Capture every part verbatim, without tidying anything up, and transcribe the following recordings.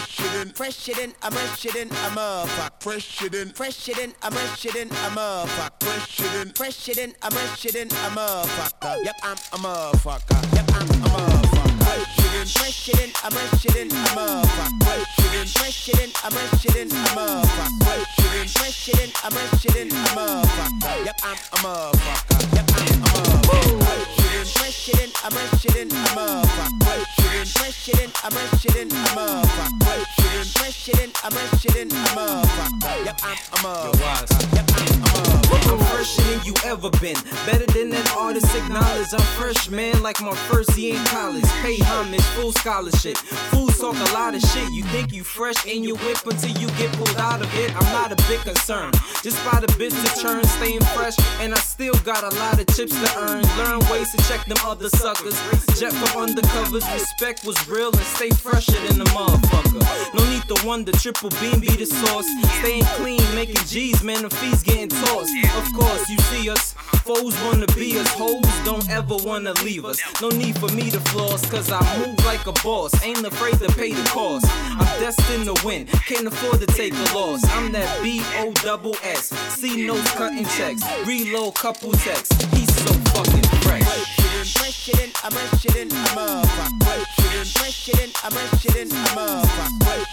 fresh it in, fresh it in, I'm fresh it in, I'm a fuck. Fresh it in, fresh it in, I'm fresh it in, I'm a fuck. Fresh it in, fresh it in, I'm fresh it in, I'm a fucker. Yep, I'm a motherfucker. Yep, I'm a motherfucker. Fresh it in, fresh it in, I'm fresh it in, I'm a fuck. Fresh it in, fresh it in, I'm fresh it in, I'm a fuck. Fresh it in, fresh it in, I'm fresh it in, I'm a fucker. Yep, I'm a motherfucker. Yep, I'm a motherfucker. Fresh it in, I'm fresh it in, I'm a fuck. Fresh it in, I'm fresh it in, I'm a fuck. Fresh it in, I'm fresh it in, I'm a fuck. Yep, I'm a motherfucker. Yep, I'm a motherfucker. I'm fresher than you ever been. Better than an artist acknowledge. I'm fresh, man, like my first year in college. Pay homage, full scholarship. Fools talk a lot of shit. You think you fresh in your whip until you get pulled out of it. I'm not a big concern. Just by the bits to churn, staying fresh. And I still got a lot of chips to earn. Learn ways to check them other suckers. Jet from undercovers. Respect was real and stay fresher than the motherfucker. No need to wonder, triple beam be the sauce. Staying clean, making G's, man, the fees getting tossed. Of course, you see us. Foes wanna be us, hoes don't ever wanna leave us. No need for me to floss, cause I move like a boss. Ain't afraid to pay the cost. I'm destined to win, can't afford to take a loss. I'm that B O double S, C notes cutting checks. Reload couple texts, he's so fucking fresh. Fresh it in, I'm fresh it in, I'm a fuck. Fresh it in, I'm fresh it in, I'm a fuck.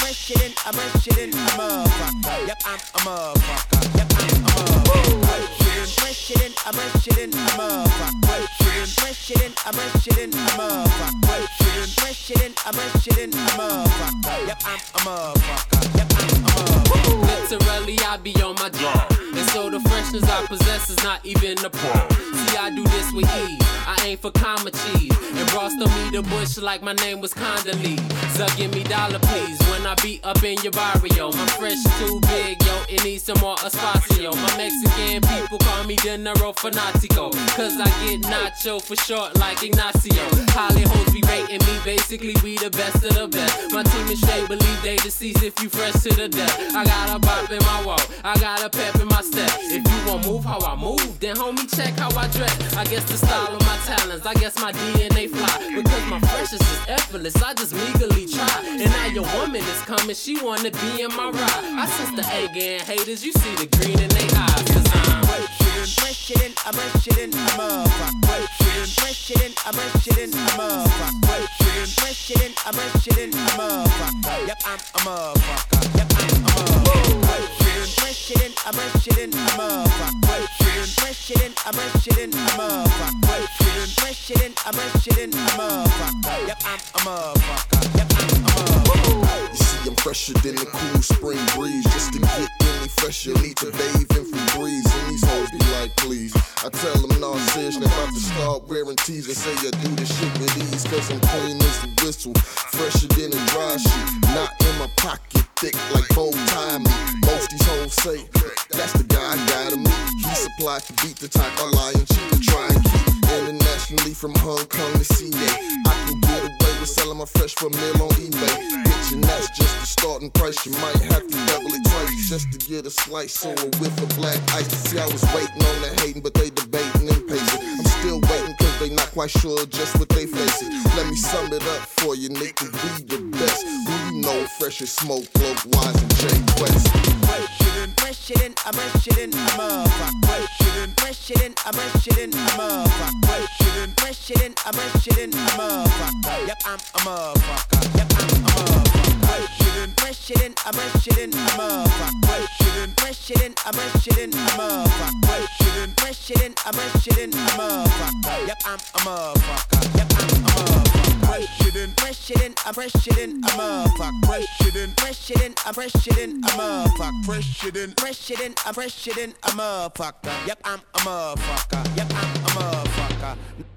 Fresh it in, I'm fresh it in, I'm a fuck. Yep, I'm a motherfucker. Yep, I'm a motherfucker. Fresh it in, I'm fresh it in, I'm a fuck. Fresh it in, I'm fresh it in, I'm a fuck. Fresh it in, I'm fresh it in, I'm a fuck. Yep, I'm a motherfucker. Yep, I'm a motherfucker. Literally, I be on my job. And so the freshness I possess is not even a problem. See, I do this with ease. I ain't for comma cheese. And Ross throw me the bush like my name was Condoleezza. Zuck, give me dollar, please. When I be up in your barrio, my fresh too big, yo. It needs some more espacio. My Mexican people call me Dinero Fanático. Cause I get nacho for short like Ignacio. Holly hoes be rating me. Basically, we the best of the best. My team is straight, believe they deceased if you fresh to the death. I got a bop in my walk. I got a pep in my step. If you won't move how I move, then homie, check how I dress. I guess the style of my talents, I guess my D N A fly. Because my fresh is just effortless, I just legally try. And now your woman is coming, she wanna be in my ride. I sense the A-gang haters, you see the green in they eyes. Cause I'm fresh it in, I'm fresh it in, I'm a fuck. Fresh it in, I'm fresh it in, I'm a fuck. Fresh it in, I'm fresh it in, I'm a fuck. Yep, I'm a motherfucker. Yep, I'm a motherfucker. Fresh it in, I'm fresh it in, I'm a fuck. Fresh it in, I'm fresh it in, I'm a fuck. Fresh it in, I'm fresh it in, I'm a fucker. Yep, I'm a motherfucker. Yep, I'm a motherfucker. You see, I'm fresher than the cool spring breeze. Just to get any fresher, need to bathe in free breeze. And these hoes be like, please. I tell them, nah, seriously, I'm about to start wearing tees and say I do this shit with ease. Cause I'm clean as the whistle, fresher than the dry shit. Not in my pocket, thick like bow tie me. Most these hoes say, that's the guy I gotta meet. He supplied to beat the type of lion chick to try and keep. Internationally from Hong Kong to C A, I can get away with selling my fresh for a meal on eBay. Bitch, and that's just the starting price. You might have to double it twice just to get a slice or a whiff of black ice. See, I was waiting on that hating, but they debating and pacing. I'm still waiting cause they not quite sure just what they facing. Let me sum it up for you, nigga, we the best. Who you know fresh as smoke, Glock, Wise, and Jay West. Fresh it in, I'm fresh it in, I'm a fuck. Fresh it in, I'm fresh it in, I'm a fuck. Fresh it in, I'm fresh it in, I'm a fuck. Yep, I'm a motherfucker. Yep, I'm a motherfucker. Fresh it in, I'm fresh it in, I'm a fuck. Fresh it in, I'm fresh it in, I'm a fuck. Fresh it in, I'm fresh it in, I'm a fuck. Yep, I'm a motherfucker. Yep, I'm a motherfucker. Fresh it in, fresh it in, I'm fresh it in, I'm a fuck. Fresh it in, fresh it in, I'm fresh it in, I'm a fuck. Fresh it in, fresh it in, I'm fresh it in, I'm a fucker. Yep, I'm a motherfucker. Yep, I'm a motherfucker.